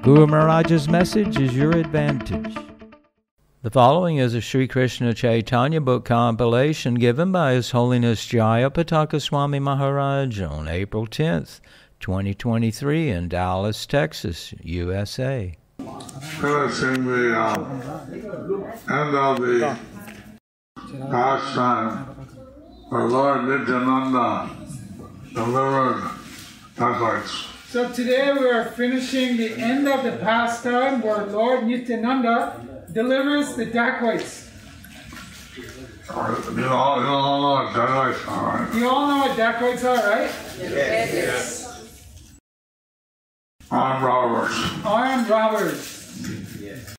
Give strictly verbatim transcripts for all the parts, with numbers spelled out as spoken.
Guru Maharaj's message is your advantage. The following is a Sri Krishna Chaitanya book compilation given by His Holiness Jayapataka Swami Maharaj on April tenth, twenty twenty-three in Dallas, Texas, U S A. Fellas, in the uh, end of the past time, the Lord Nityananda delivered Dacoits. So today we are finishing the end of the pastime where Lord Nityananda delivers the Dacoits. You all, you all know what Dacoits are, right? You all know what Dacoits are, right? Yes. yes. Armed robbers. Armed robbers. Yes.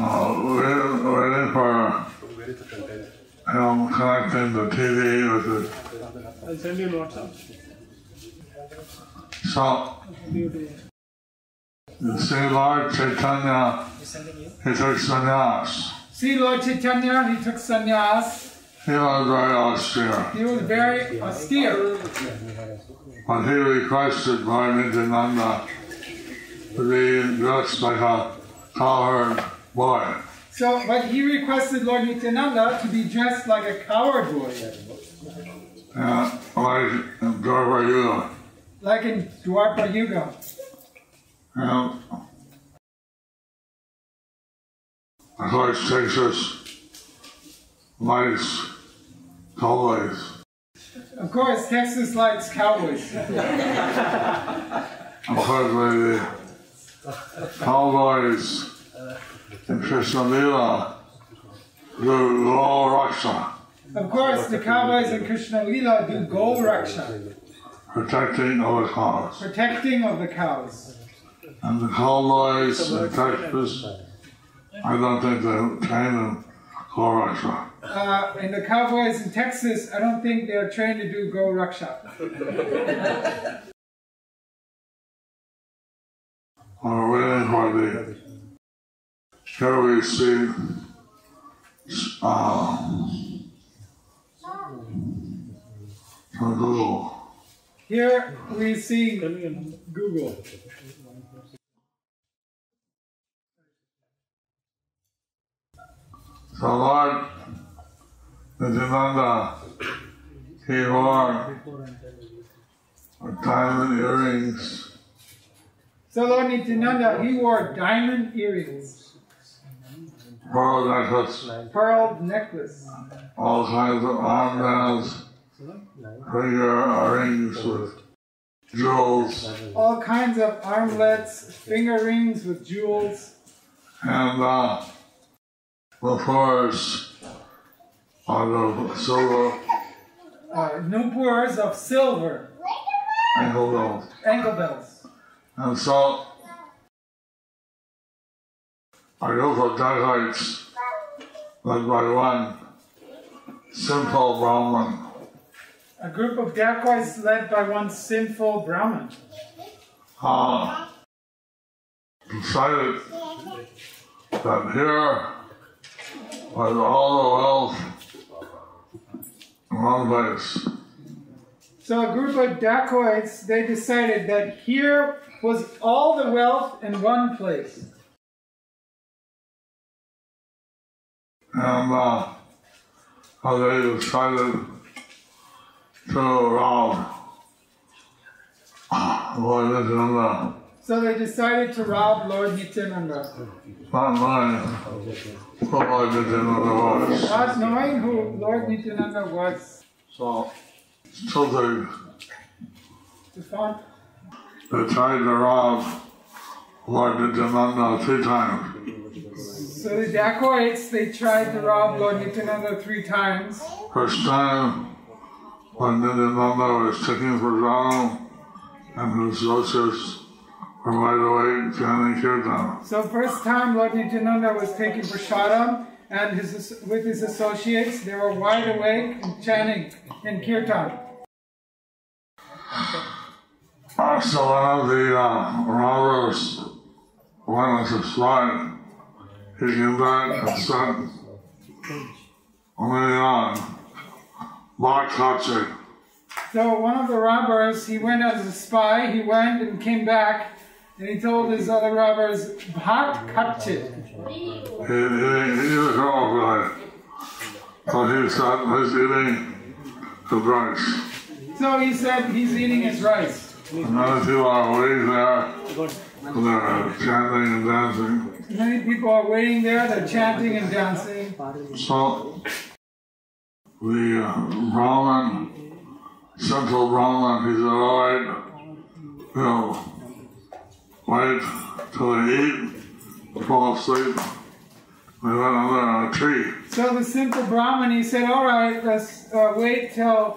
Uh, we're, we're ready for um, connecting the T V with it. I'll send you WhatsApp. So, you see Lord Caitanya, he took sannyas. See Lord Caitanya, he took sannyas. He was very austere. He was very austere. But he requested Lord Nityananda to be dressed like a cowherd boy. So, but he requested Lord Nityananda to be dressed like a cowherd boy. Yeah, like Dvāpara-yuga. Like in Dvāpara-yuga. Yeah. The Dacoits takes us lights, cowboys. Of course, Texas lights, cowboys. Of course, lady. Cowboys in Krishna Lila do Gol Raksha. Of course, the cowboys in Krishna Lila do Gol Raksha. Protecting of the cows. Protecting of the cows. And the cowboys in Texas, I don't think they train in Gol Raksha. Uh, and the cowboys in Texas, I don't think they're trained to do Gol Raksha. We're waiting for the... Here we see... Um, from Google. Here we see Google. So Lord Nityananda, he wore diamond earrings. So Lord Nityananda, he wore diamond earrings. Pearl necklace. Pearl necklace. All kinds of armbands. Finger rings with jewels. All kinds of armlets, finger rings with jewels. And uh, the pores of silver. Uh, Nupurs of silver. Ankle bells. Ankle bells. And so, a group of Dacoits led by one simple Brahman. A group of Dacoits led by one sinful Brahmin. Uh, decided that here was all the wealth in one place. So a group of Dacoits, they decided that here was all the wealth in one place. And uh, they decided to rob Lord Nityananda. So they decided to rob Lord Nityananda. Not knowing who Lord Nityananda was. Not knowing who Lord Nityananda was. So, so they, they tried to rob Lord Nityananda three times. So the Dacoits, they tried to rob Lord Nityananda three times. First time, when Nityananda was taken for trial and his associates from right away chanting kirtan. So first time Lord Nityananda was taking prasadam and his, with his associates, they were wide awake and chanting in kirtan. Uh, so one of the uh, robbers went into flight. He came back and said, on, so one of the robbers, he went as a spy, he went and came back, and he told his other robbers, Bhat Khatchit. He, he, he was all but he said he's eating the rice. So he said he's eating his rice. Many people are waiting there, they're chanting and dancing. Many people are waiting there, they're chanting and dancing. So, the uh, Brahman, central Brahman, he said, all right, you know, wait till they eat, fall asleep. They went under on a tree. So the simple Brahman, he said, all right, let's uh, wait till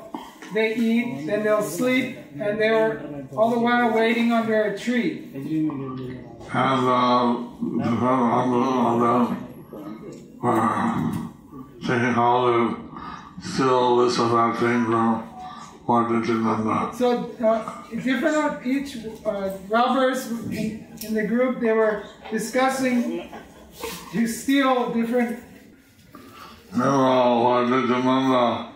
they eat, then they'll sleep, and they were all the while waiting under a tree. And uh, on uh, taking all the still this and that thing from Lord Nityananda. So uh, different each uh, robbers in, in the group, they were discussing to steal different. Meanwhile, Lord Nityananda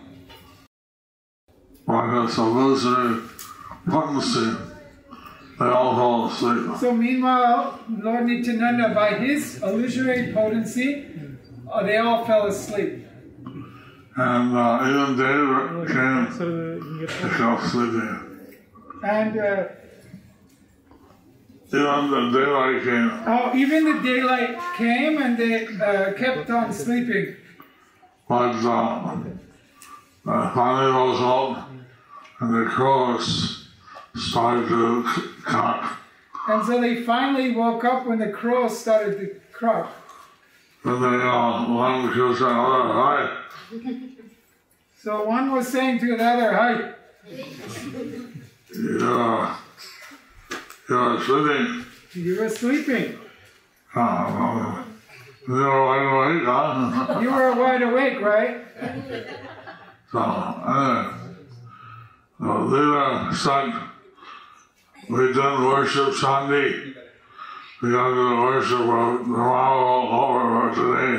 brought us illusory potency. They all fall asleep. So meanwhile, Lord Nityananda, by his illusory potency, uh, they all fell asleep. And uh, even David came to help sleeping. And uh, even the daylight came. Oh, even the daylight came and they uh, kept on sleeping. But uh, uh, finally rose up and the crows started to cock. And so they finally woke up when the crows started to crock. And they uh, one of the crows said, "All right." So one was saying to the other, "Hi, yeah, you were sleeping. You were sleeping. Oh, you were wide awake, huh? You were wide awake, right?" So uh, the leader said, "We don't worship Sunday. We got to worship tomorrow all over today.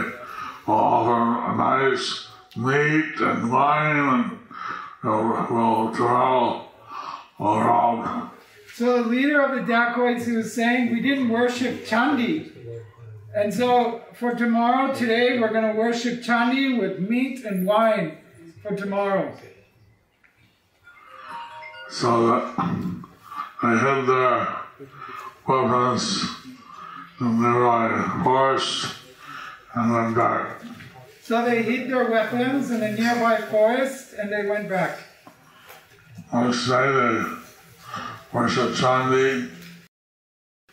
We'll offer a nice meat and wine, and uh, we'll travel around." So the leader of the Dacoits, he was saying, we didn't worship Chandi. And so for tomorrow, today, we're going to worship Chandi with meat and wine for tomorrow. So that I had their weapons and their horse and went back. So they hid their weapons in a nearby forest, and they went back. On Saturday, worship Chandi,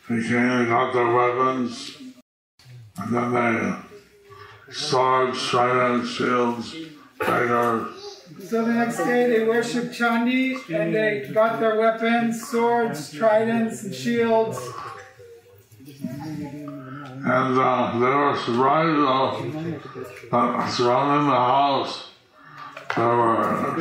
they came and got their weapons, and then they swords, tridents, shields, daggers. So the next day they worshipped Chandi, and they got their weapons, swords, tridents, and shields. And uh, they were surprised that uh, surrounding the house there were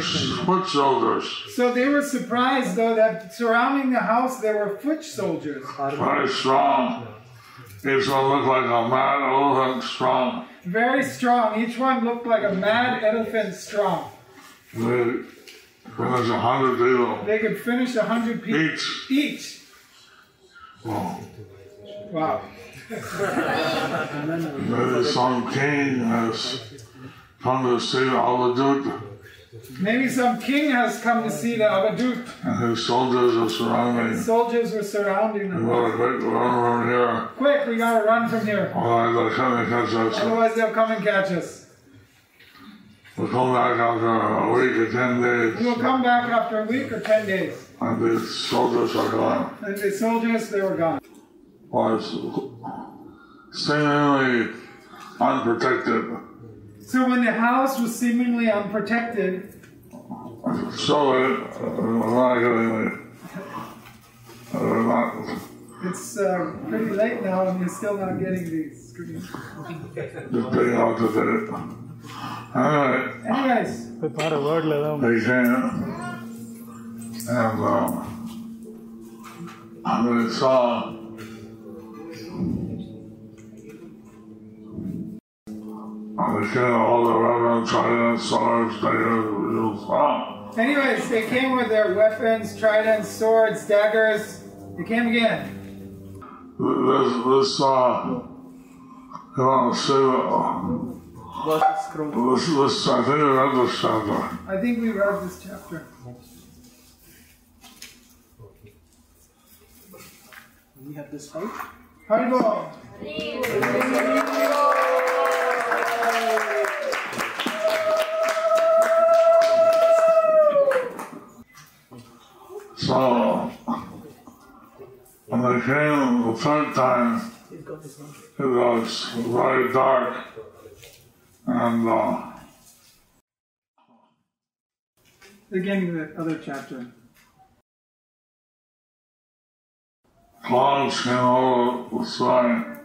foot soldiers. So they were surprised though that surrounding the house there were foot soldiers. Very strong. Each one looked like a mad elephant strong. Very strong. Each one looked like a mad elephant strong. They could finish a hundred people. They could finish a hundred people. Each. Each. Wow. Wow. Maybe some king has come to see the Avadut. Maybe some king has come to see the Avadut. And his soldiers are surrounding. His soldiers were surrounding them. Quick, we gotta run from here. Quick, we gotta run from here. Otherwise they'll come and catch us. Otherwise they'll come and catch us. We'll come back after a week or ten days. We'll come back after a week or ten days. And the soldiers are gone. And the soldiers, they were gone. Was seemingly unprotected. So when the house was seemingly unprotected, so it, uh, not, uh, not It's uh, pretty late now and you're still not getting these screens. It's pretty hard to get it. Alright. Anyways. They came in and uh, I really saw on the show all the reverends tridents, swords, daggers, ah. Anyways, they came with their weapons, tridents, swords, daggers. They came again. This, this, uh, you want to see it? This, this, I think we read this chapter. I think we read this chapter. We have this fight. Haribol! So, when I came the third time, it was very dark, and uh, again the other chapter. Clouds came over the sky.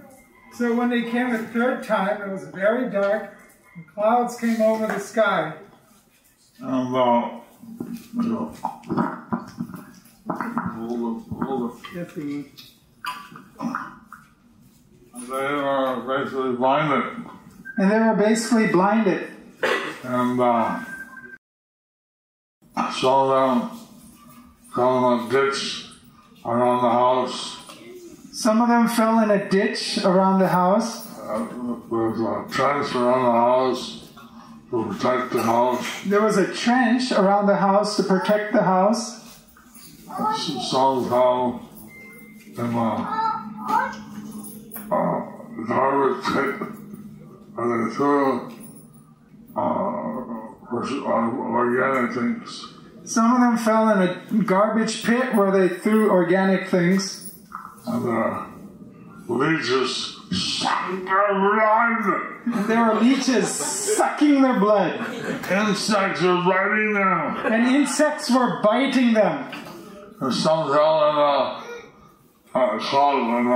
So when they came the third time, it was very dark, and clouds came over the sky. And uh, you know, Hold up, hold up. Yes, we and they were basically blinded. And they were basically blinded. And uh, I saw them fell in a ditch around the house. Some of them fell in a ditch around the house. Uh, there was a trench around the house to protect the house. There was a trench around the house to protect the house. Somehow, in a uh, garbage pit, and they threw uh, organic things. Some of them fell in a garbage pit where they threw organic things. And the leeches sucked their blood. There were leeches sucking their blood. Insects were biting them. And insects were biting them. And some fell in a, a closet in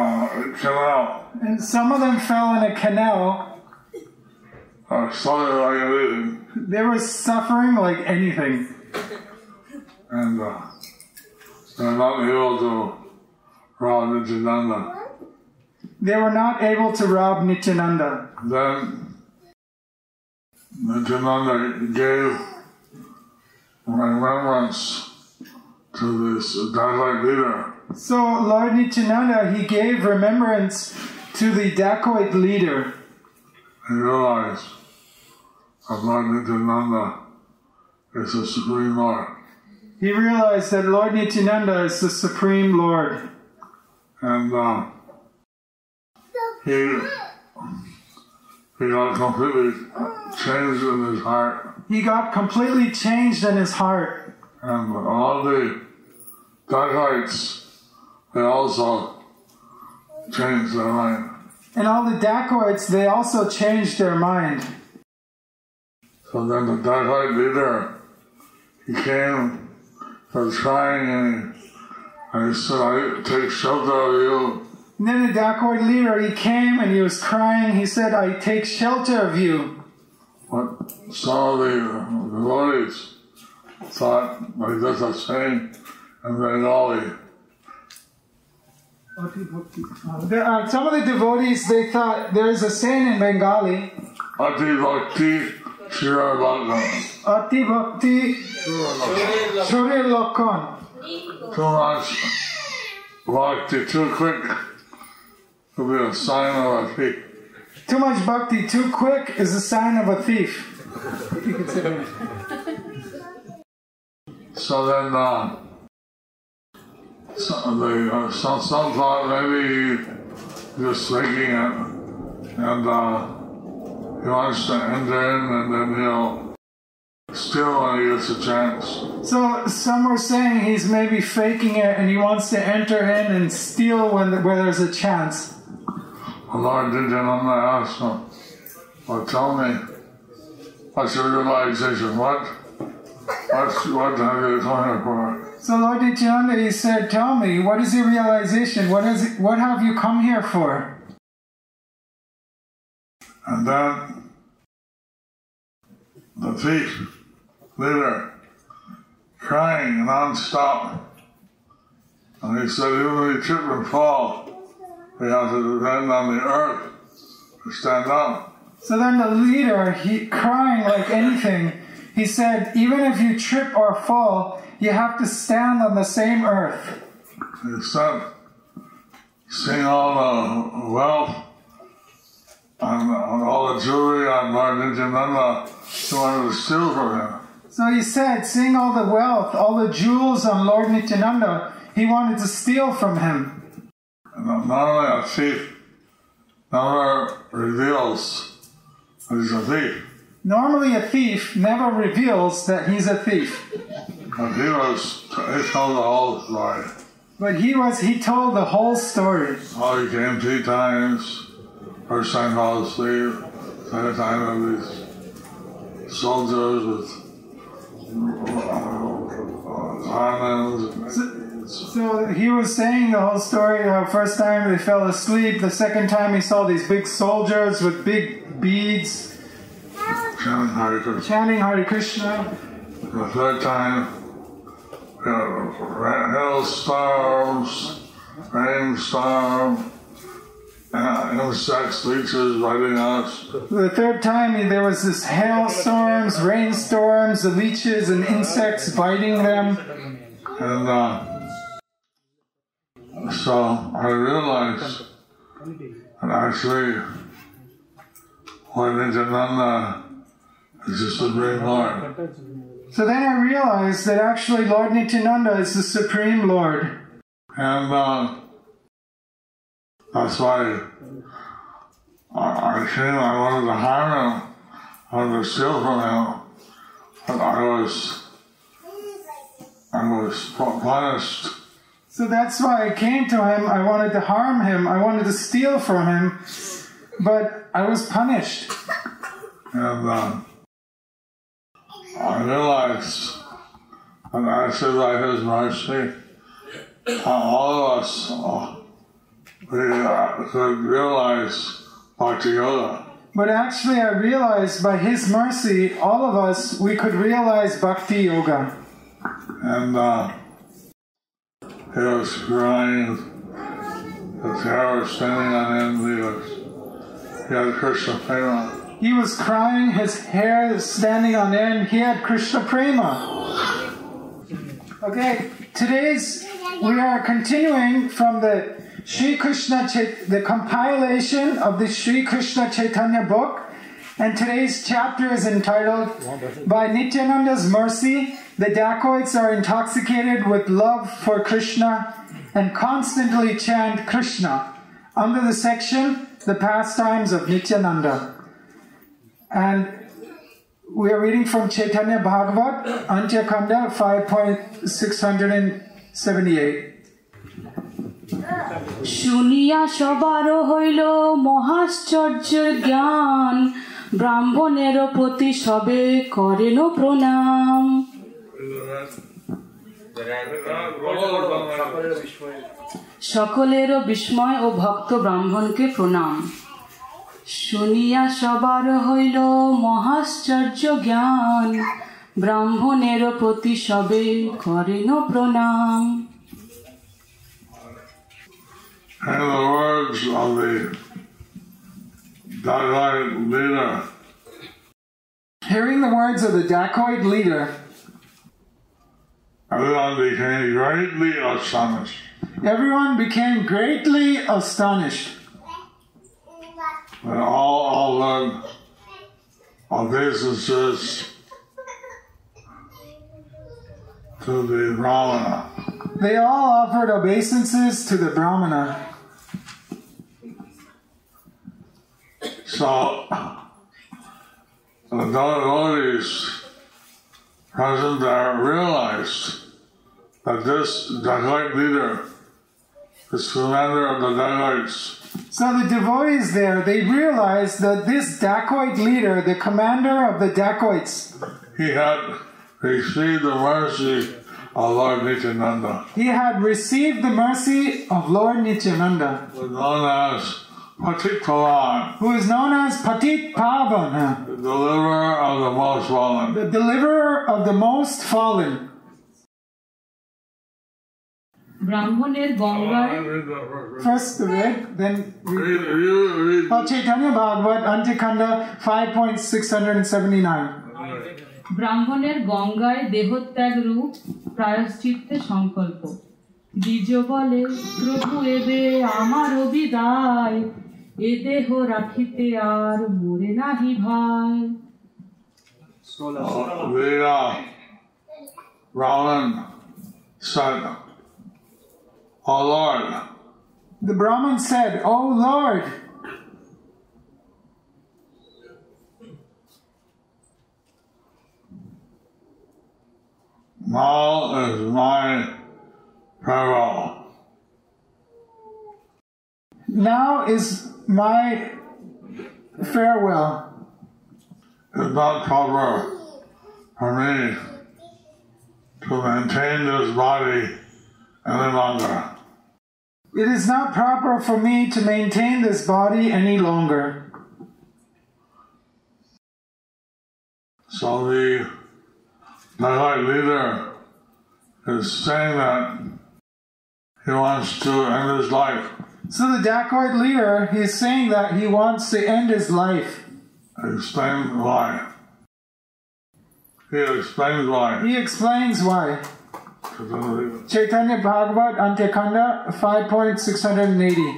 a canal. And some of them fell in a canal. Uh, suffering like anything. They were suffering like anything. And uh, they were not able to rob Nityananda. They were not able to rob Nityananda. Then Nityananda gave remembrance to this Dacoit leader. So Lord Nityananda, he gave remembrance to the Dacoit leader. He realized that Lord Nityananda is the Supreme Lord. He realized that Lord Nityananda is the Supreme Lord. And uh, he, he got completely changed in his heart. He got completely changed in his heart. And all the Dacoits, they also changed their mind. And all the Dacoits, they also changed their mind. So then the Dacoit leader, he came to the shrine and, and he said, I take shelter of you. And then the Dacoit leader, he came and he was crying. He said, I take shelter of you. But some of the devotees thought like this a saying, and then all the There are some of the devotees, they thought there is a saying in Bengali. Ati Bhakti Shira Bhakti. Ati Bhakti Shura Lokon. Too much bhakti too quick will be a sign of a thief. Too much bhakti too quick is a sign of a thief. You can say that. So then, uh, some, they, uh, some, some thought maybe he was faking it, and uh, he wants to enter in, and then he'll steal when he gets a chance. So some were saying he's maybe faking it, and he wants to enter in and steal when the, where there's a chance. The Lord Nityananda asked him, well, tell me, what's your realization? What? What, what have you come here for? So Lord Nityananda, he said, tell me, what is your realization? What is it, what have you come here for? And then the thief leader crying non-stop. And he said, even if we trip and fall, we have to depend on the earth to stand up. So then the leader, he crying like anything, he said, even if you trip or fall, you have to stand on the same earth. He said, seeing all the wealth and, and all the jewelry on Lord Nityananda, he wanted to steal from him. So he said, seeing all the wealth, all the jewels on Lord Nityananda, he wanted to steal from him. And not only a thief never reveals that he's a thief. Normally a thief never reveals that he's a thief. But he was, he told the whole story. But he was, he told the whole story. Oh, he came three times. First time fell asleep. Second time there were these soldiers with diamonds. So, so he was saying the whole story, how first time they fell asleep. The second time he saw these big soldiers with big beads. Chanting Hare Krishna. Chanting Hare Krishna. The third time, you know, hailstorms, rainstorm, and insects, leeches biting us. The third time there was this hailstorms, rainstorms, the leeches and insects biting them. And uh, so I realized that actually Lord Nityananda is the Supreme Lord. So then I realized that actually Lord Nityananda is the Supreme Lord. And uh, that's why I, I came, I wanted to harm him, I wanted to steal from him, but I was, I was punished. So that's why I came to him, I wanted to harm him, I wanted to steal from him, but I was punished. And uh, I realized that actually by His mercy, all of us, uh, we uh, could realize Bhakti yoga. But actually I realized by His mercy, all of us, we could realize Bhakti yoga. And uh, he was crying, the hair was standing on him, he was He had Krishna Prema. He was crying, his hair standing on end. He had Krishna Prema. Okay, today's, we are continuing from the Sri Krishna, the compilation of the Sri Krishna Chaitanya book. And today's chapter is entitled, By Nityananda's Mercy, the Dacoits are intoxicated with love for Krishna and constantly chant Krishna. Under the section, the pastimes of Nityananda. And we are reading from Chaitanya Bhagavata, Antya-khanda five point six seven eight. Shuniya Shabaro Hoilo Mohascharjur Gyan Brahmonero Poti Shabe Koreno Pronam. Shakolero Bishmoy O Bhakto Brahman Ke Pranam. Shuniya Shabar Hoilo Mohascharjya Gyan Brahmanero Poti Shabe Koreno Pranam. And the words of the Dacoit leader. Hearing the words of the Dacoit leader, everyone became greatly astonished. Everyone became greatly astonished. And all, all learned obeisances to the Brahmana. They all offered obeisances to the Brahmana. So, the devotees present there realized that this Dacoit leader, the commander of the Dacoits. So the devotees there, they realized that this Dacoit leader, the commander of the Dacoits, he had received the mercy of Lord Nityananda. He had received the mercy of Lord Nityananda, who is known as Patita Pavana, who is known as Patita Pavana, the deliverer of the most fallen. The deliverer of the most fallen. Brahmaner Gongar. First read, then read. read, read, read. Oh, Chaitanya Bhagavata, Antya-khanda five point six seven nine. ব্রাহ্মণের গঙ্গায় দেহত্যাগ রূপ প্রায়শ্চিত্তে সংকল্প দ্বিজ বলে প্রভু এবে আমার অভিদায় এ দেহ রাখিতে আর মরে নাহি ভাই। Brahman said, "O Lord." The Brahman said, "O Lord." Now is my peril. Now is my farewell. It's not proper for me to maintain this body any longer. It is not proper for me to maintain this body any longer. So the Dacoit leader is saying that he wants to end his life. So the Dacoit leader, he is saying that he wants to end his life. Explain why. He explains why. He explains why. Chaitanya Bhagavata, Antya-khanda five point six eight zero.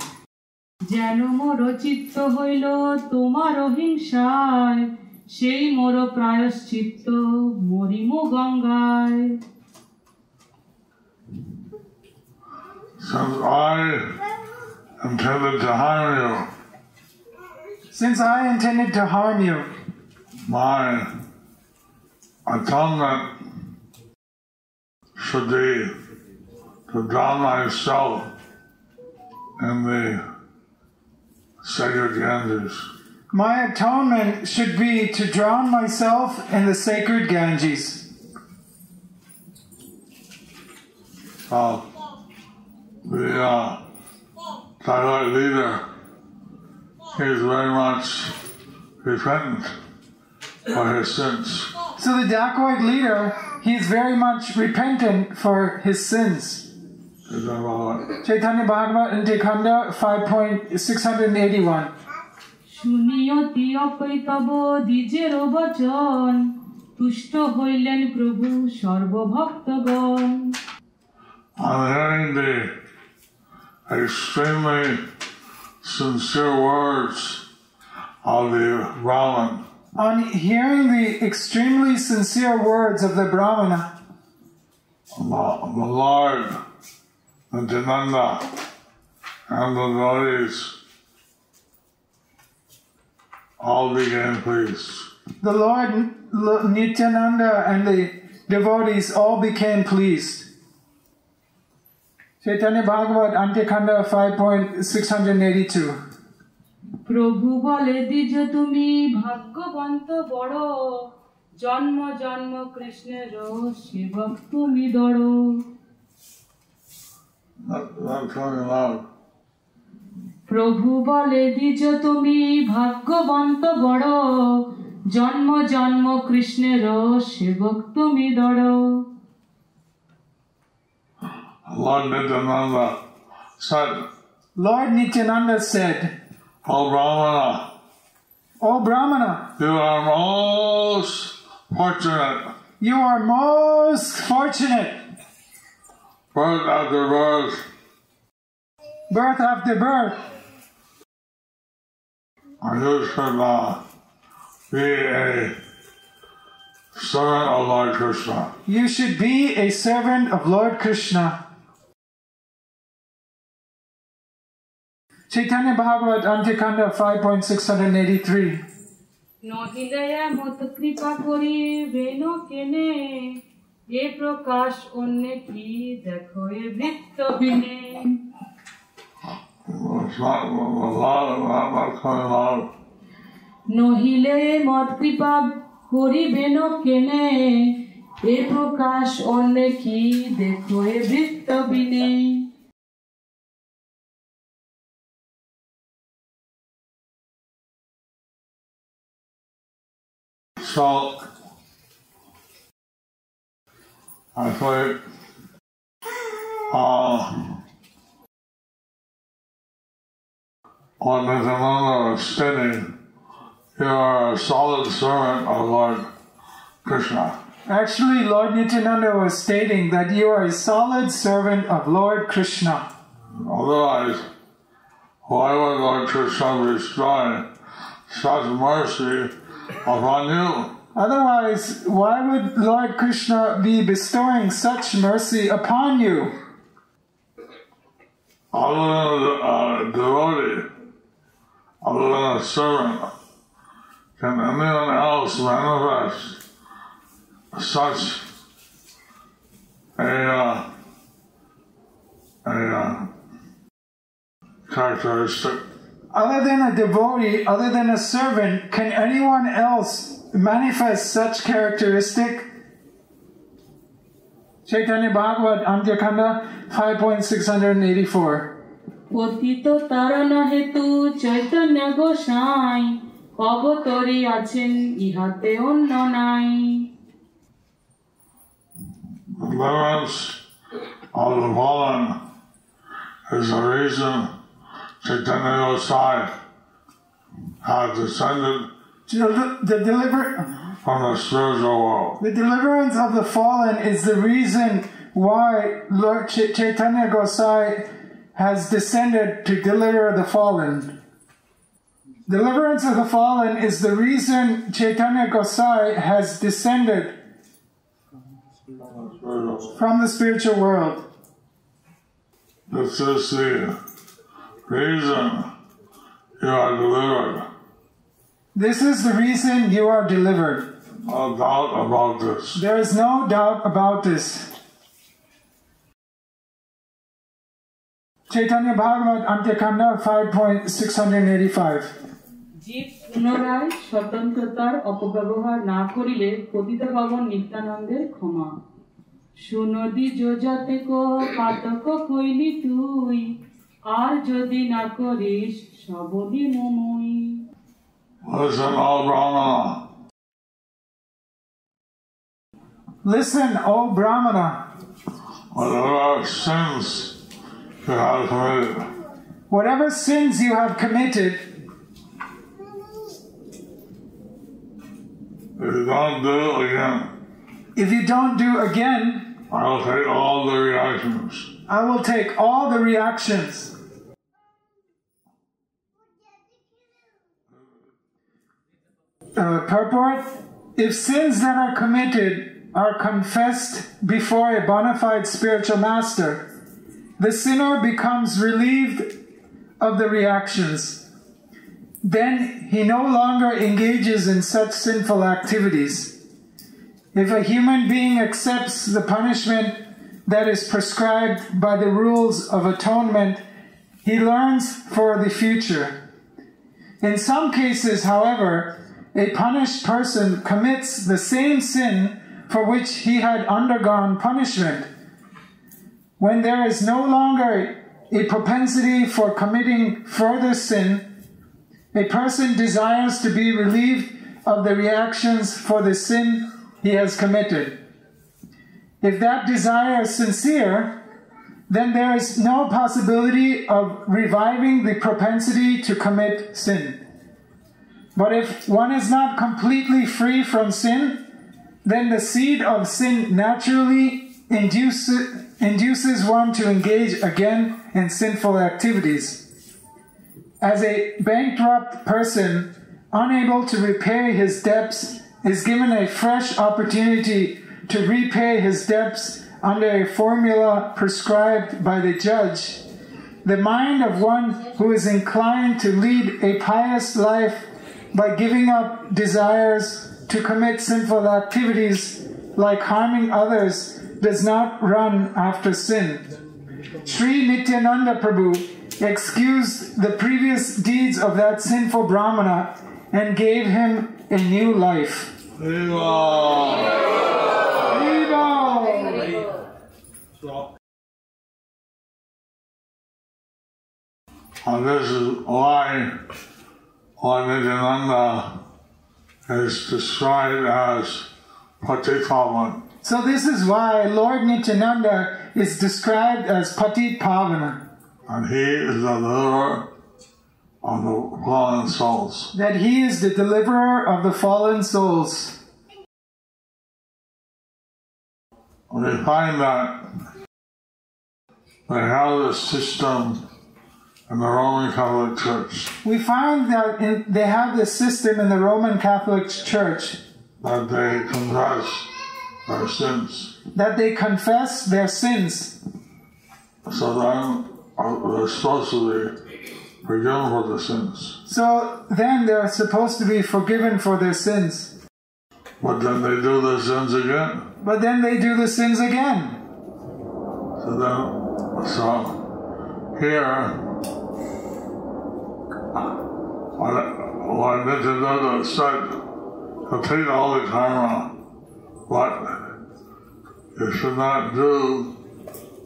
Janomorocitto hoilo tomarohimshai. Shei moro prayoschitto morimo gangai. Since I intended to harm you, since I intended to harm you, my atonement should be to drown myself in the sacred Ganges. My atonement should be to drown myself in the sacred Ganges. Uh, the uh, Dacoit leader is very much repentant for his sins. So the Dacoit leader, he is very much repentant for his sins. Chaitanya Bhagavata, Antya-khanda five point six eight one. শুনিয়তি অপৈতব দ্বিজের বচন তুষ্ট হইলেন প্রভু সর্বভক্তগণ। On hearing the extremely sincere words of the Brahman, on hearing the extremely sincere words of the Brahmana, the Lord Nityananda and the devotees all became pleased. The Lord Nityananda and the devotees all became pleased. Chaitanya Bhagavata, Antya-khanda five point six eight two. Prabhu bole dijo tumi bhagyavanto boro janma janma Krishna ro sevak tumi doro. I'm talking loud. প্রভু বলে these তুমি ভাগ্যবন্ত বড় জন্ম জন্ম কৃষ্ণের সেবক তুমি দড়। Lord Nityananda said, Lord Nityananda said, O Brahmana, O Brahmana, you are most fortunate. You are most fortunate. Birth after birth. Birth after birth. You should uh, be a servant of Lord Krishna. You should be a servant of Lord Krishna. Chaitanya Bhagavata, Antya-khanda five point six eight three. Nohilaya mot kripa kori veno kene ye prakash onne ki dekho ye vritto bine. নহিলে মত কৃপা করিবেন কেনে ए प्रकाश ओने की देखो ए वित्त बिने So, I thought, uh, Lord Nityananda was stating, you are a solid servant of Lord Krishna. Actually, Lord Nityananda was stating that you are a solid servant of Lord Krishna. Otherwise, why would Lord Krishna bestow such mercy upon you? Otherwise, why would Lord Krishna be bestowing such mercy upon you? Other than a devotee, other than a servant, can anyone else manifest such a, uh, a uh, characteristic? Other than a devotee, other than a servant, can anyone else manifest such characteristic? Chaitanya Bhagavata, Antya-khanda, five point six eight four. Patita Tarana Hetu Chaitanya Gosai, Avatori Achin Ihate Unnonai. Deliverance of the fallen is the reason Chaitanya Gosai has descended the, the deliver from the spiritual world. The deliverance of the fallen is the reason why Lord Ch Chaitanya Gosai has descended to deliver the fallen. Deliverance of the fallen is the reason Chaitanya Gosai has descended from the spiritual world. This is the reason you are delivered. This is the reason you are delivered. No doubt about this. There is no doubt about this. Chaitanya Bhagavata, Antya-khanda, five point six eight five. Jeev punorai swatantratar apabyabohar na korile Patita Pavana Nityananda khoma. Shunodi jojate ko patako koili tui. Ar jodi na korish sabodi momoi. Listen, O Brahmana. Listen, O Brahmana. Whatever sins you have committed, whatever sins you have committed, if you don't do again, if you don't do again, I will take all the reactions. I will take all the reactions. Uh, purport, if sins that are committed are confessed before a bona fide spiritual master, the sinner becomes relieved of the reactions. Then he no longer engages in such sinful activities. If a human being accepts the punishment that is prescribed by the rules of atonement, he learns for the future. In some cases, however, a punished person commits the same sin for which he had undergone punishment. When there is no longer a propensity for committing further sin, a person desires to be relieved of the reactions for the sin he has committed. If that desire is sincere, then there is no possibility of reviving the propensity to commit sin. But if one is not completely free from sin, then the seed of sin naturally induce, induces one to engage again in sinful activities. As a bankrupt person, unable to repay his debts, is given a fresh opportunity to repay his debts under a formula prescribed by the judge, the mind of one who is inclined to lead a pious life by giving up desires to commit sinful activities like harming others does not run after sin. Sri Nityananda Prabhu excused the previous deeds of that sinful Brahmana and gave him a new life. Viva. Viva. And this is why Lord Nityananda is described as Patit Pavana. So this is why Lord Nityananda is described as Patit Pavana. And he is the deliverer of the fallen souls. That he is the deliverer of the fallen souls. We find that they have this system in the Roman Catholic Church. We find that in, they have this system in the Roman Catholic Church. That they confess their sins. That they confess their sins. So then they're supposed to be forgiven for their sins. So then they're supposed to be forgiven for their sins. But then they do their sins again. But then they do the sins again. So then, so here, Lord Nityananda said to take all the time around, but you should not do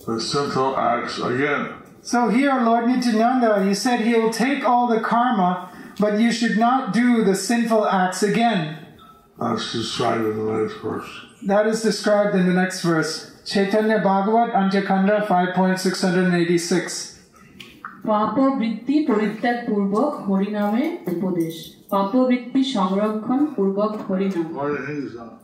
the sinful acts again. So here, Lord Nityananda, he said he will take all the karma, but you should not do the sinful acts again. That's described in the next verse. That is described in the next verse. Chaitanya Bhagavat, Antya-khanda five point six eight six. Papa vritti parityak purvak hariname upadesh. Papa vritti sangrakhan purvak harinam. Parahingsa.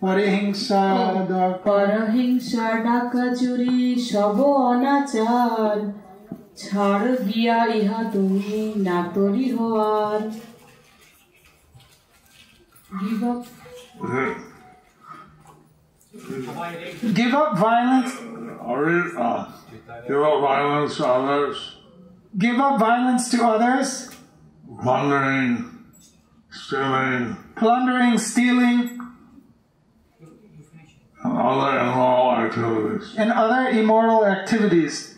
Parahingsa da. Parahingsa da kajuri shabo anachar. Chhar gya iha tumi natori hoar. Give up. Give up violence. Uh, give up violence to others. Give up violence to others. Plundering, stealing. Plundering, stealing. And other immoral activities. And other immoral activities.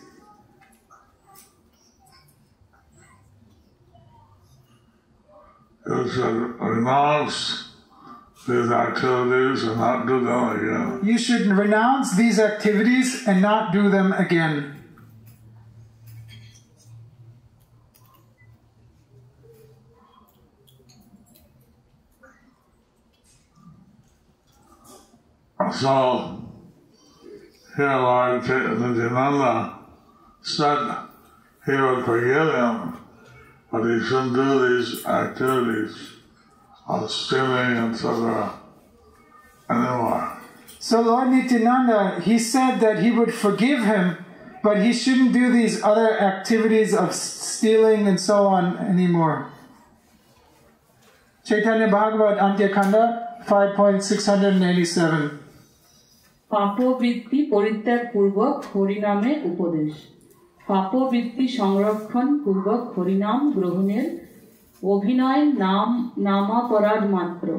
It said, renounce these activities and not do them again. You should renounce these activities and not do them again. So, here Lord Nityananda said he would forgive him, but he shouldn't do these activities of stealing, et cetera anymore. So Lord Nityananda, he said that he would forgive him, but he shouldn't do these other activities of stealing and so on anymore. Chaitanya Bhagavat, Antya-khanda five point six eight seven. Papo vritti parityak purvak hariname upadesh. Papo vritti sangrakhan purvak harinam grohanel. Obhinay nam nama parad matra.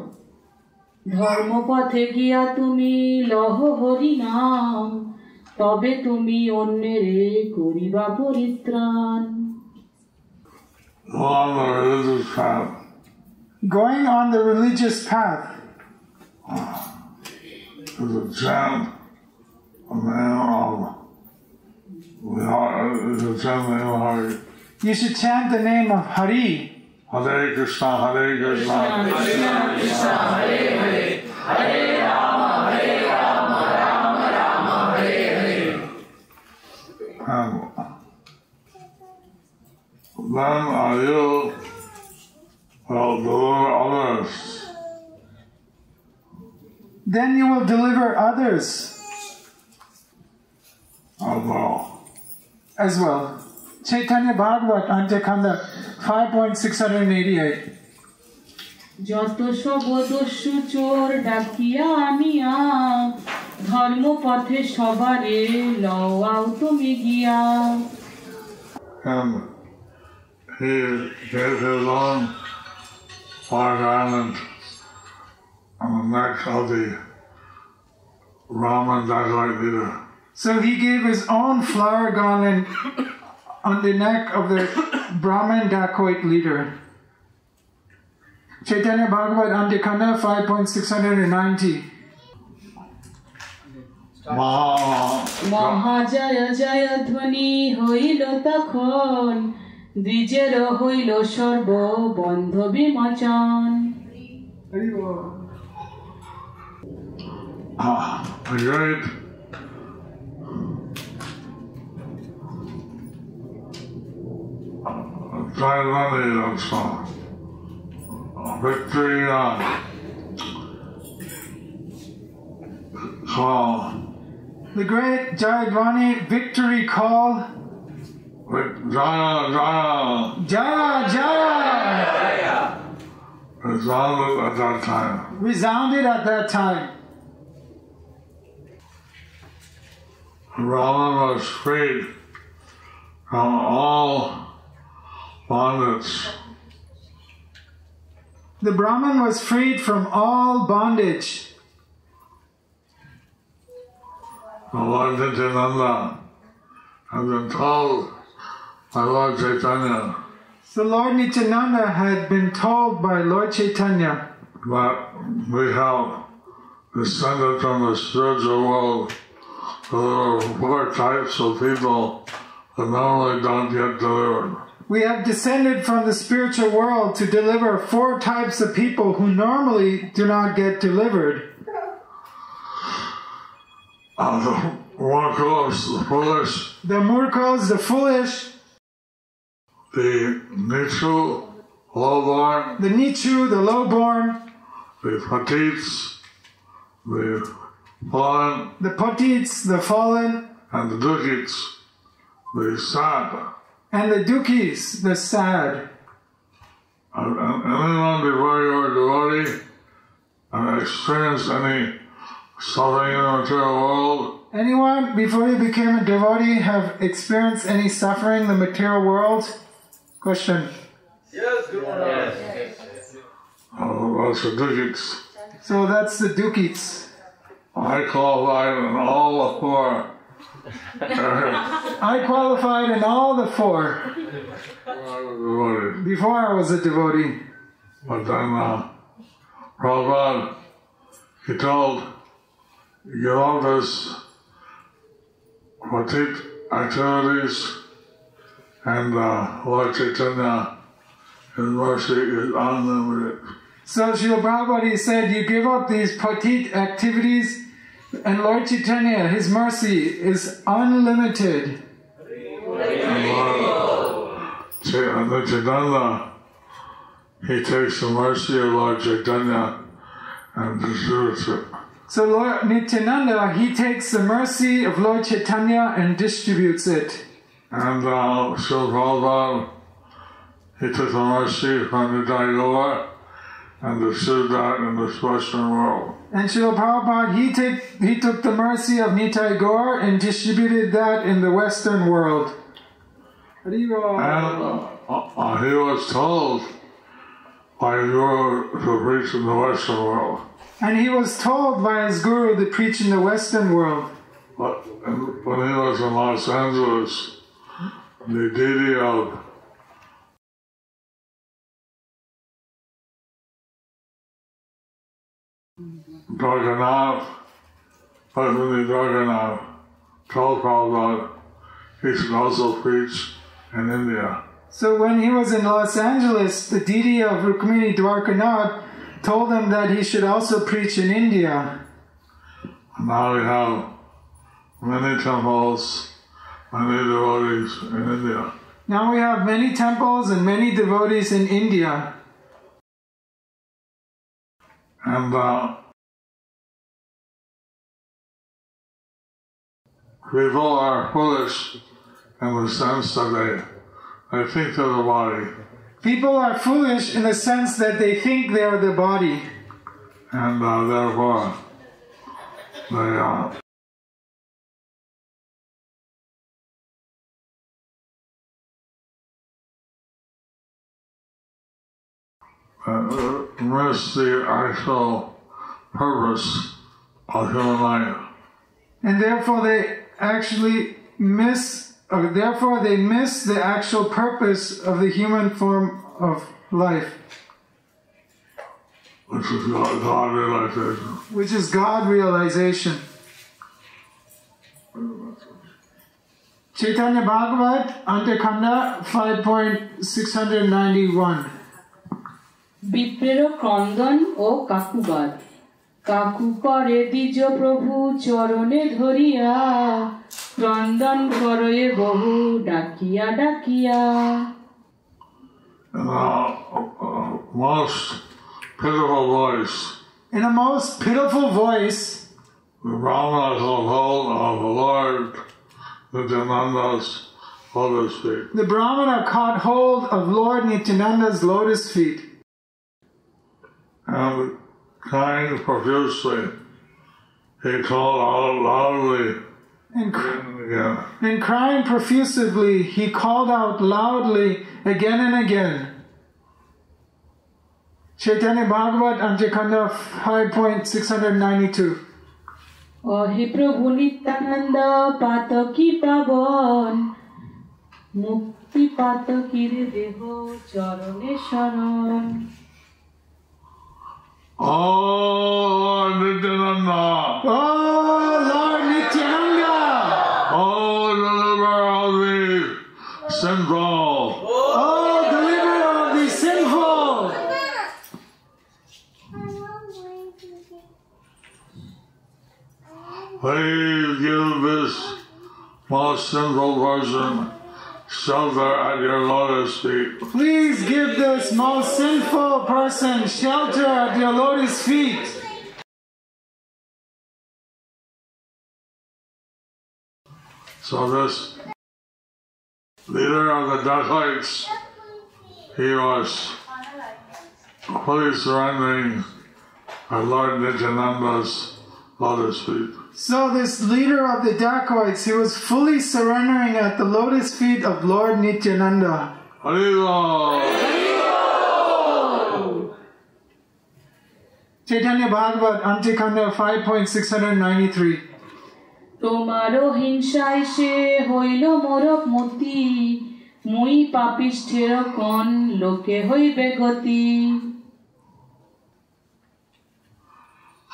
Dharma pathe giya tumi laho hori nam. Tabe tumi onnere koriba poritran. Go on the religious path. Going on the religious path. There's a chant, a man of Hari. You should chant the name of Hari. Hare Krishna, Hare Krishna, Krishna Krishna, Hare Hare, Hare Rama, Hare Rama, Rama Rama, Hare Hare. And then you will deliver others. Then you will deliver others. As well. As well. Chaitanya Bhagavat, Antya-khanda five point six eight eight. Jato shabodoshu chor dakiya aniya, dharmo pathe shabare lao automigiya. And he gave his own fire garment on the neck of the Brahmin Dacoit leader. So he gave his own flower garland on the neck of the Brahmin Dacoit leader. Chaitanya Bhagavat, Antya-khanda five point six nine zero. Mahajaya Jaya Dhvani Hoilo Takhon Dvijero Hoilo Sarbo Bandho Bimachan. Ah, great. Try money also. Victory on. Call. The great Jayadvani victory call. With Jaya, Jaya. Jaya, Jaya. Resounded at that time. Resounded at that time. Rama was freed from all bondage. The Brahman was freed from all bondage. The Lord Nityananda had been told by Lord Chaitanya. The Lord Nityananda had been told by Lord Chaitanya that we have descended from the spiritual world. There are four types of people that normally don't get delivered. We have descended from the spiritual world to deliver four types of people who normally do not get delivered. Uh, the Murkhas, the foolish. The Murkhas, the foolish. The Nichu, lowborn. The Nichu, the lowborn. The Patits, the fallen, the Patits, the fallen, and the Dacoits, the sad, and the Dacoits, the sad. And, and anyone before you were devotee and experienced any suffering in the material world? Anyone before you became a devotee have experienced any suffering in the material world? Question. Yes, good one. Yes. Yes. Oh, that's the Dacoits. So that's the Dacoits. I qualified in all the four. I qualified in all the four. Before I was a devotee. But then uh, Prabhupada, he told, get all this petite activities and uh, Lord Caitanya, His mercy is unlimited. So Srila Prabhupada said, you give up these petite activities, and Lord Chaitanya, His mercy is unlimited. And Lord Chaitanya, He takes the mercy of Lord Chaitanya and distributes it. So Lord Nityananda, He takes the mercy of Lord Chaitanya and distributes it. And uh, Srila Prabhupada, He took the mercy from Nitai Gaura and distribute that in this Western world. And Srila Prabhupada, he, take, he took the mercy of Nitai Gaura and distributed that in the Western world. And uh, uh, he was told by his Guru to preach in the Western world. And he was told by his Guru to preach in the Western world. But when he was in Los Angeles, the deity of Dvarkanath, Rukmini Dvarkanath, told Prabhupada he should also preach in India. So when he was in Los Angeles, the deity of Rukmini Dvarkanath told him that he should also preach in India. Now we have many temples, many devotees in India. Now we have many temples and many devotees in India. And uh, people are foolish in the sense that they, they think they're the body. People are foolish in the sense that they think they are the body. And uh, therefore, they uh, uh, miss the actual purpose of human life. And therefore they actually miss, or therefore they miss the actual purpose of the human form of life, which is God, God realization. Which is God realization. Chaitanya Bhagavata, Antya-khanda five point six nine one. Biprero Krondan o Kakubad. Kakupare dijo Prabhu chorone dhoriya. Krondan koroye bohu dakiya dakiya. Uh, most pitiful voice. In a most pitiful voice, the Brahmanas will hold of the Lord Nityananda's lotus feet. The Brahmana caught hold of Lord Nityananda's lotus feet. And crying profusely, he called out loudly. And, cr again and, again. and crying profusely, he called out loudly again and again. Chaitanya Bhagavat, Antya-khanda five point six nine two. Oh, he Prabhu Nityananda pataki pavan, mukti pataki re deho charane sharan. Oh, Lord Nityananda! Oh, Lord Nityananda! Oh, deliver of the sinful! Oh, deliver of the sinful! Please give this most sinful person shelter at your lotus feet. Please give this most sinful person shelter at your lotus feet. So this leader of the Dacoits, he was fully surrendering at Lord Nityananda's lotus feet. So this leader of the Dacoits, he was fully surrendering at the lotus feet of Lord Nityananda. Harinam! Harinam! Chaitanya Bhagavat, Antya-khanda five point six nine three. Tomaro hinshai she hoilo morok moti, mui papishtero kon loke hoibe goti.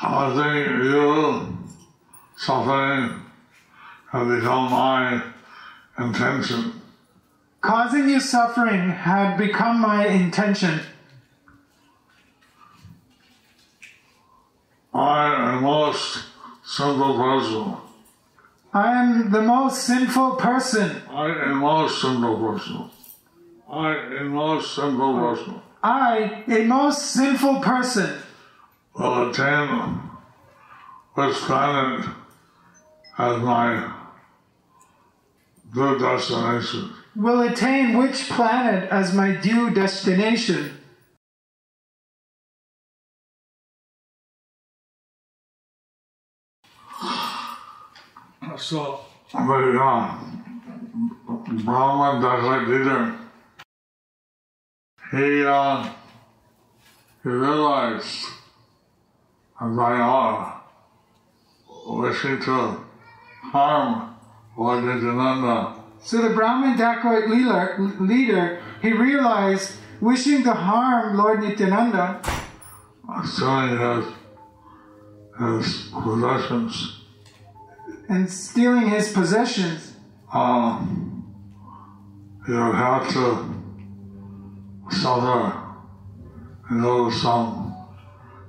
I think you suffering had become my intention. Causing you suffering had become my intention. I am the most sinful person. I am the most sinful person. I am the most sinful person. I am the most sinful person. I, a most sinful person, will attain this planet as my due destination. Will attain which planet as my due destination? So, but yeah, Brahman Dacoit leader, he, uh, he realized as I are wishing to harm Lord Nityananda. So the Brahmin Dacoit leader, he realized wishing to harm Lord Nityananda, stealing his, his possessions. And stealing his possessions. Um, he would have to suffer into some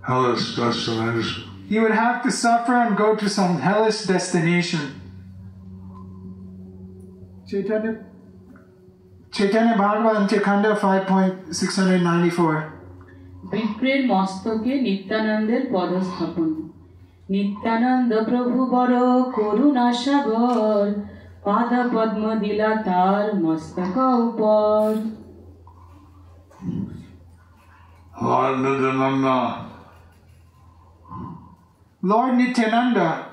hellish destination. He would have to suffer and go to some hellish destination. Chaitanya, Chaitanya Bhagavata, Antya-khanda five point six nine four. Viprer mastoke Nityananda padasthapan. Nityananda Prabhu baro koruna sagar. Pada padma dila tar mastaka upar. Lord Nityananda. Lord Nityananda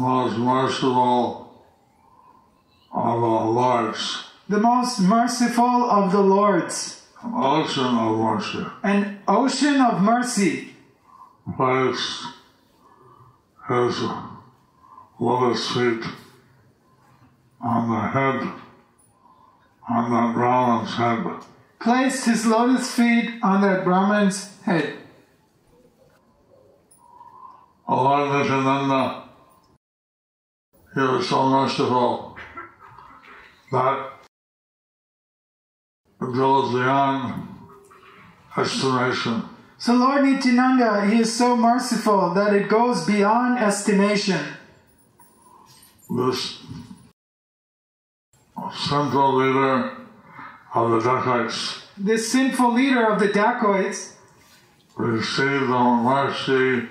was merciful of the Lords. The most merciful of the Lords. An ocean of mercy. An ocean of mercy. Placed his lotus feet on the head, on that Brahman's head. Placed his lotus feet on that Brahman's head. Lord Nityananda, he was so merciful But it goes beyond estimation. So Lord Nityananda, he is so merciful that it goes beyond estimation. This sinful leader of the Dacoits. This sinful leader of the Dacoits received the mercy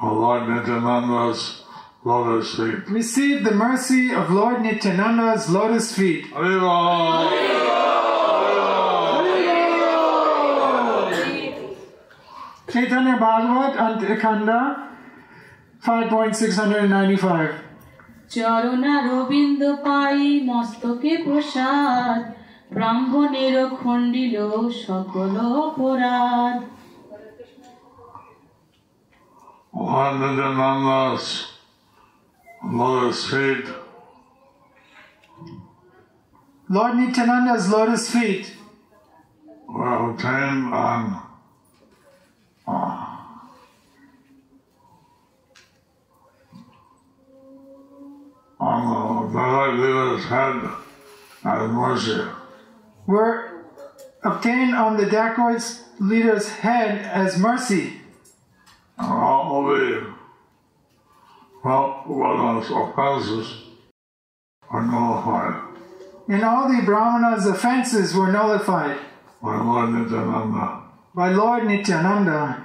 of Lord Nityananda's lotus feet. Receive the mercy of Lord Nityananda's lotus feet. Haribo! Haribo! Haribo! Chaitanya Bhagavata, Antya-khanda, five point six ninety-five. Charona Robindo Pai Mostoke Prashad Brahmonero Khondilo Shakolo Porad. Lord Nityananda's lotus feet. Lord Nityananda's lotus feet were obtained on uh, on the Dacoit leader's head as mercy. Were obtained on the Dacoit leader's head as mercy. And all believe. Well, Brahmana's offenses were nullified. And all the Brahmana's offenses were nullified. By Lord Nityananda. By Lord Nityananda.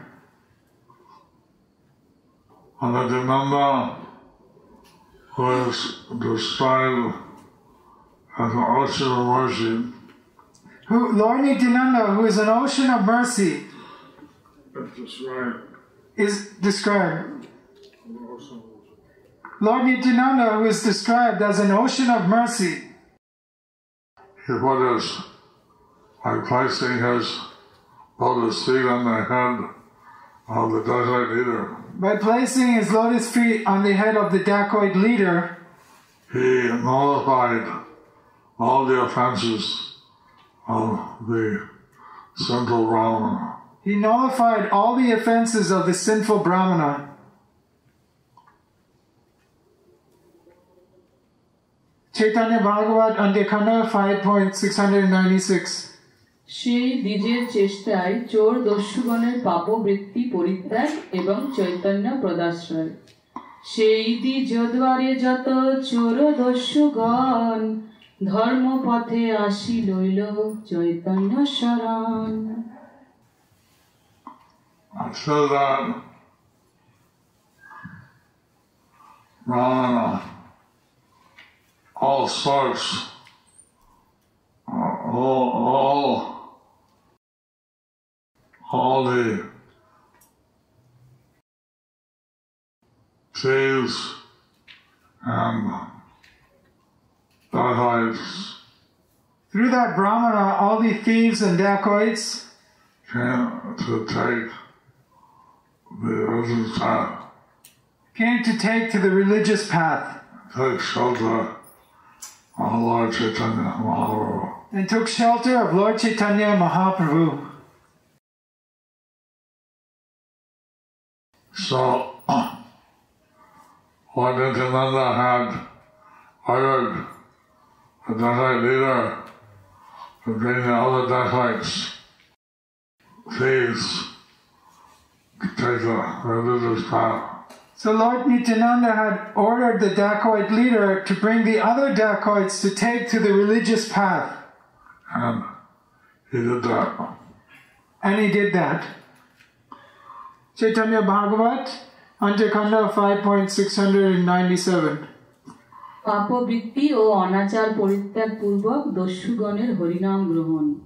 And Nityananda, who is described as an ocean of mercy. Who, Lord Nityananda, who is an ocean of mercy, described. is described. Lord Nityananda, who is described as an ocean of mercy. He put his, by placing his lotus feet on the head of the Dacoit leader. By placing his lotus feet on the head of the Dacoit leader, he nullified all the offenses of the sinful Brahmana. He nullified all the offenses of the sinful Brahmana. Chaitanya Bhagavata, Antya-khanda, five point six ninety-six. Shri Dijer Cheshtai, Chor Doshugone Papo Vritti Poritai, Ebam Chaitanya Pradashray. Shri Dijodware Jato Chor Doshugon, Dharma Pathe Ashi Loilo, Chaitanya Sharan. I said that Brahmana, all sorts, all, all, all the thieves and dacoits. Through that Brahmana, all the thieves and dacoits came to take the religious path. Came to take to the religious path. Take shelter. Lord Chaitanya Mahaprabhu. And took shelter of Lord Chaitanya Mahaprabhu. So, Lord Nityananda had ordered the Dacoit leader to bring the other Dacoits, thieves, to take the religious path. So Lord Nityananda had ordered the Dacoit leader to bring the other Dacoits to take to the religious path. And he did that. And he did that. Chaitanya Bhagavat, Antya-khanda, five point six ninety-seven. Papavritti o anachar porityag purvak doshuganer harinam grohon.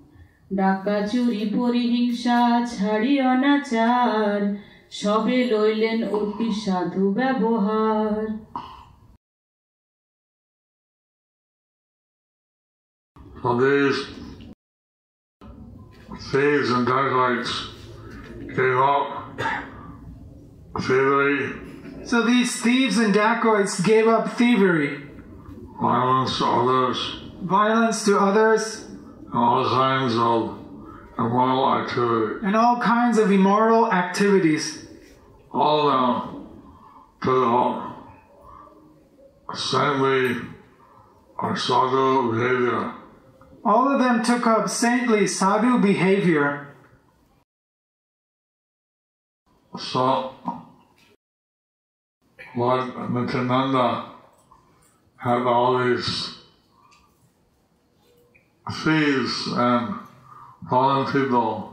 Dakachuri porihingsha chhari anachar. Shabe loilen oti sadhu byabohar. So these thieves and dacoits gave up thievery. So these thieves and dacoits gave up thievery. Violence to others. Violence to others. And all kinds of immoral activity. And all kinds of immoral activities. All down to the saintly or sadhu behavior. All of them took up saintly sadhu behavior. So, Lord Nityananda had all these thieves and fallen people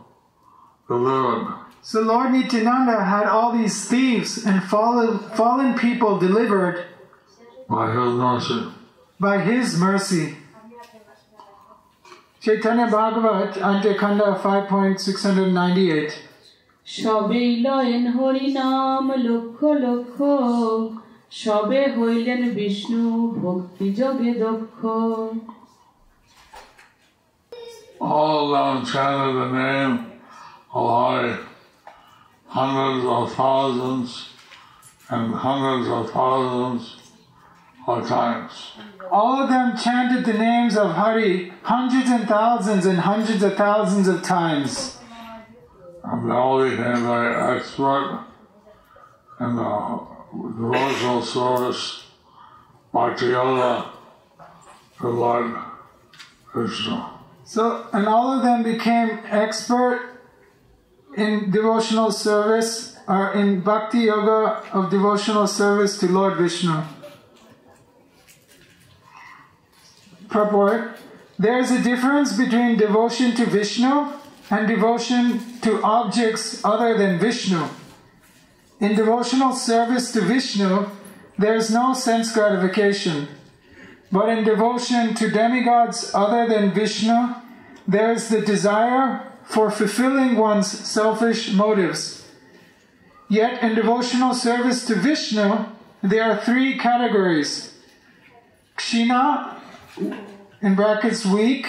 delivered. So Lord Nityananda had all these thieves and fallen, fallen people delivered by His mercy. By His mercy. Chaitanya Bhagavata, Antya-khanda five point six nine eight. Shabe loyen Harinam lokho lokho, shabe hoilen Vishnu bhakti yoga dokho. All them chanted the name of Hare, hundreds of thousands and hundreds of thousands of times. All of them chanted the names of Hari hundreds and thousands and hundreds of thousands of times. And they all became very expert in the devotional service, Bhakti yoga, to Lord Krishna. So, and all of them became expert in devotional service, or in Bhakti yoga of devotional service to Lord Vishnu. Purport. There is a difference between devotion to Vishnu and devotion to objects other than Vishnu. In devotional service to Vishnu, there is no sense gratification. But in devotion to demigods other than Vishnu, there is the desire for fulfilling one's selfish motives. Yet in devotional service to Vishnu, there are three categories. Kṣṇa, in brackets weak,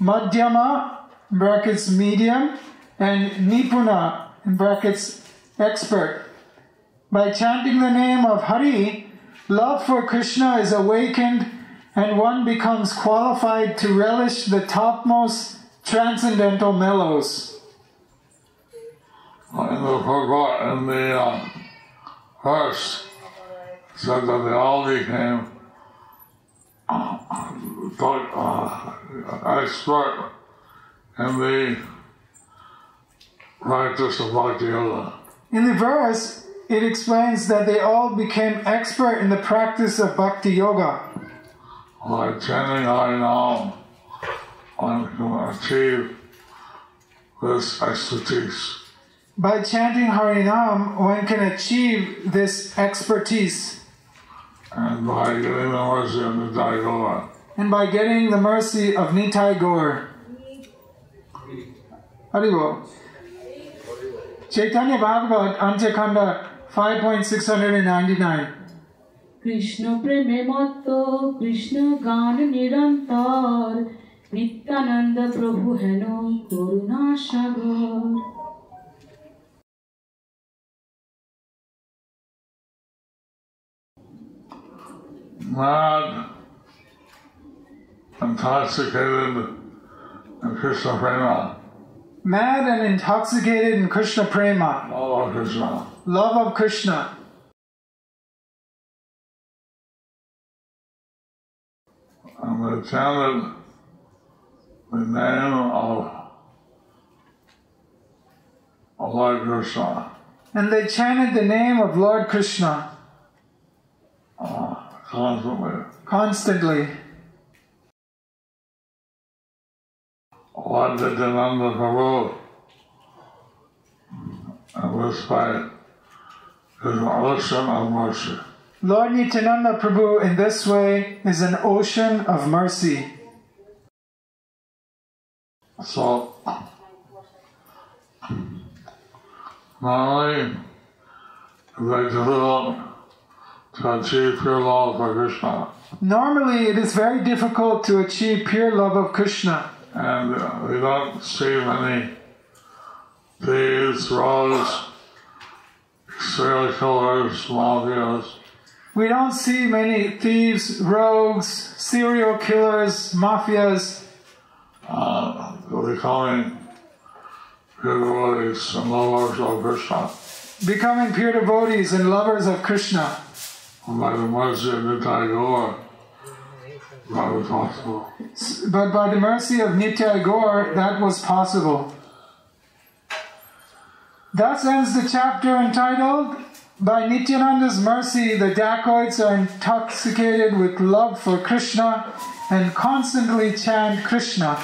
Madhyama, in brackets medium, and Nipuna, in brackets expert. By chanting the name of Hari, love for Krishna is awakened and one becomes qualified to relish the topmost transcendental mellows. In the purport, in the uh, verse, it said that they all became uh, uh, expert in the practice of Bhakti yoga. In the verse, it explains that they all became expert in the practice of Bhakti yoga. Like chanting Harinam, one can achieve this expertise. By chanting Harinam, one can achieve this expertise. And by getting the mercy of Nitai Gaura. And by getting the mercy of Nitai Gaura. Haribo. Chaitanya Bhagavata, Antya-khanda five point six nine nine. Krishna Prema Matto, Krishna Gana Nirantar, Nityananda Prabhu Heno Karuna Sagar. Mad, intoxicated in Krishna Prema. Mad and intoxicated in Krishna Prema. Love of Krishna. Love of Krishna. And they chanted the name of Lord Krishna. And they chanted the name of Lord Krishna. Uh, constantly. Constantly. Lord Nityananda Prabhu, and this way, is an ocean of mercy. Lord Nityananda Prabhu, in this way, is an ocean of mercy. So, not only they develop to achieve pure love for Krishna. Normally, it is very difficult to achieve pure love of Krishna. And uh, we don't see many thieves, robbers, serial killers, mafias. We don't see many thieves, rogues, serial killers, mafias uh, becoming pure devotees and lovers of Krishna. Becoming pure devotees and lovers of Krishna. And by the mercy of Nitai Gaura, But by the mercy of Nitai Gaura, that was possible. Thus ends the chapter entitled, By Nityananda's Mercy, the Dacoits are intoxicated with love for Krishna and constantly chant Krishna,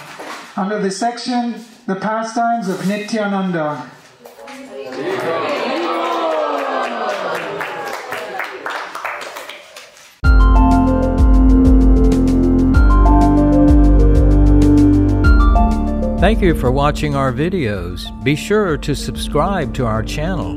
under the section, The Pastimes of Nityananda. Thank you for watching our videos. Be sure to subscribe to our channel.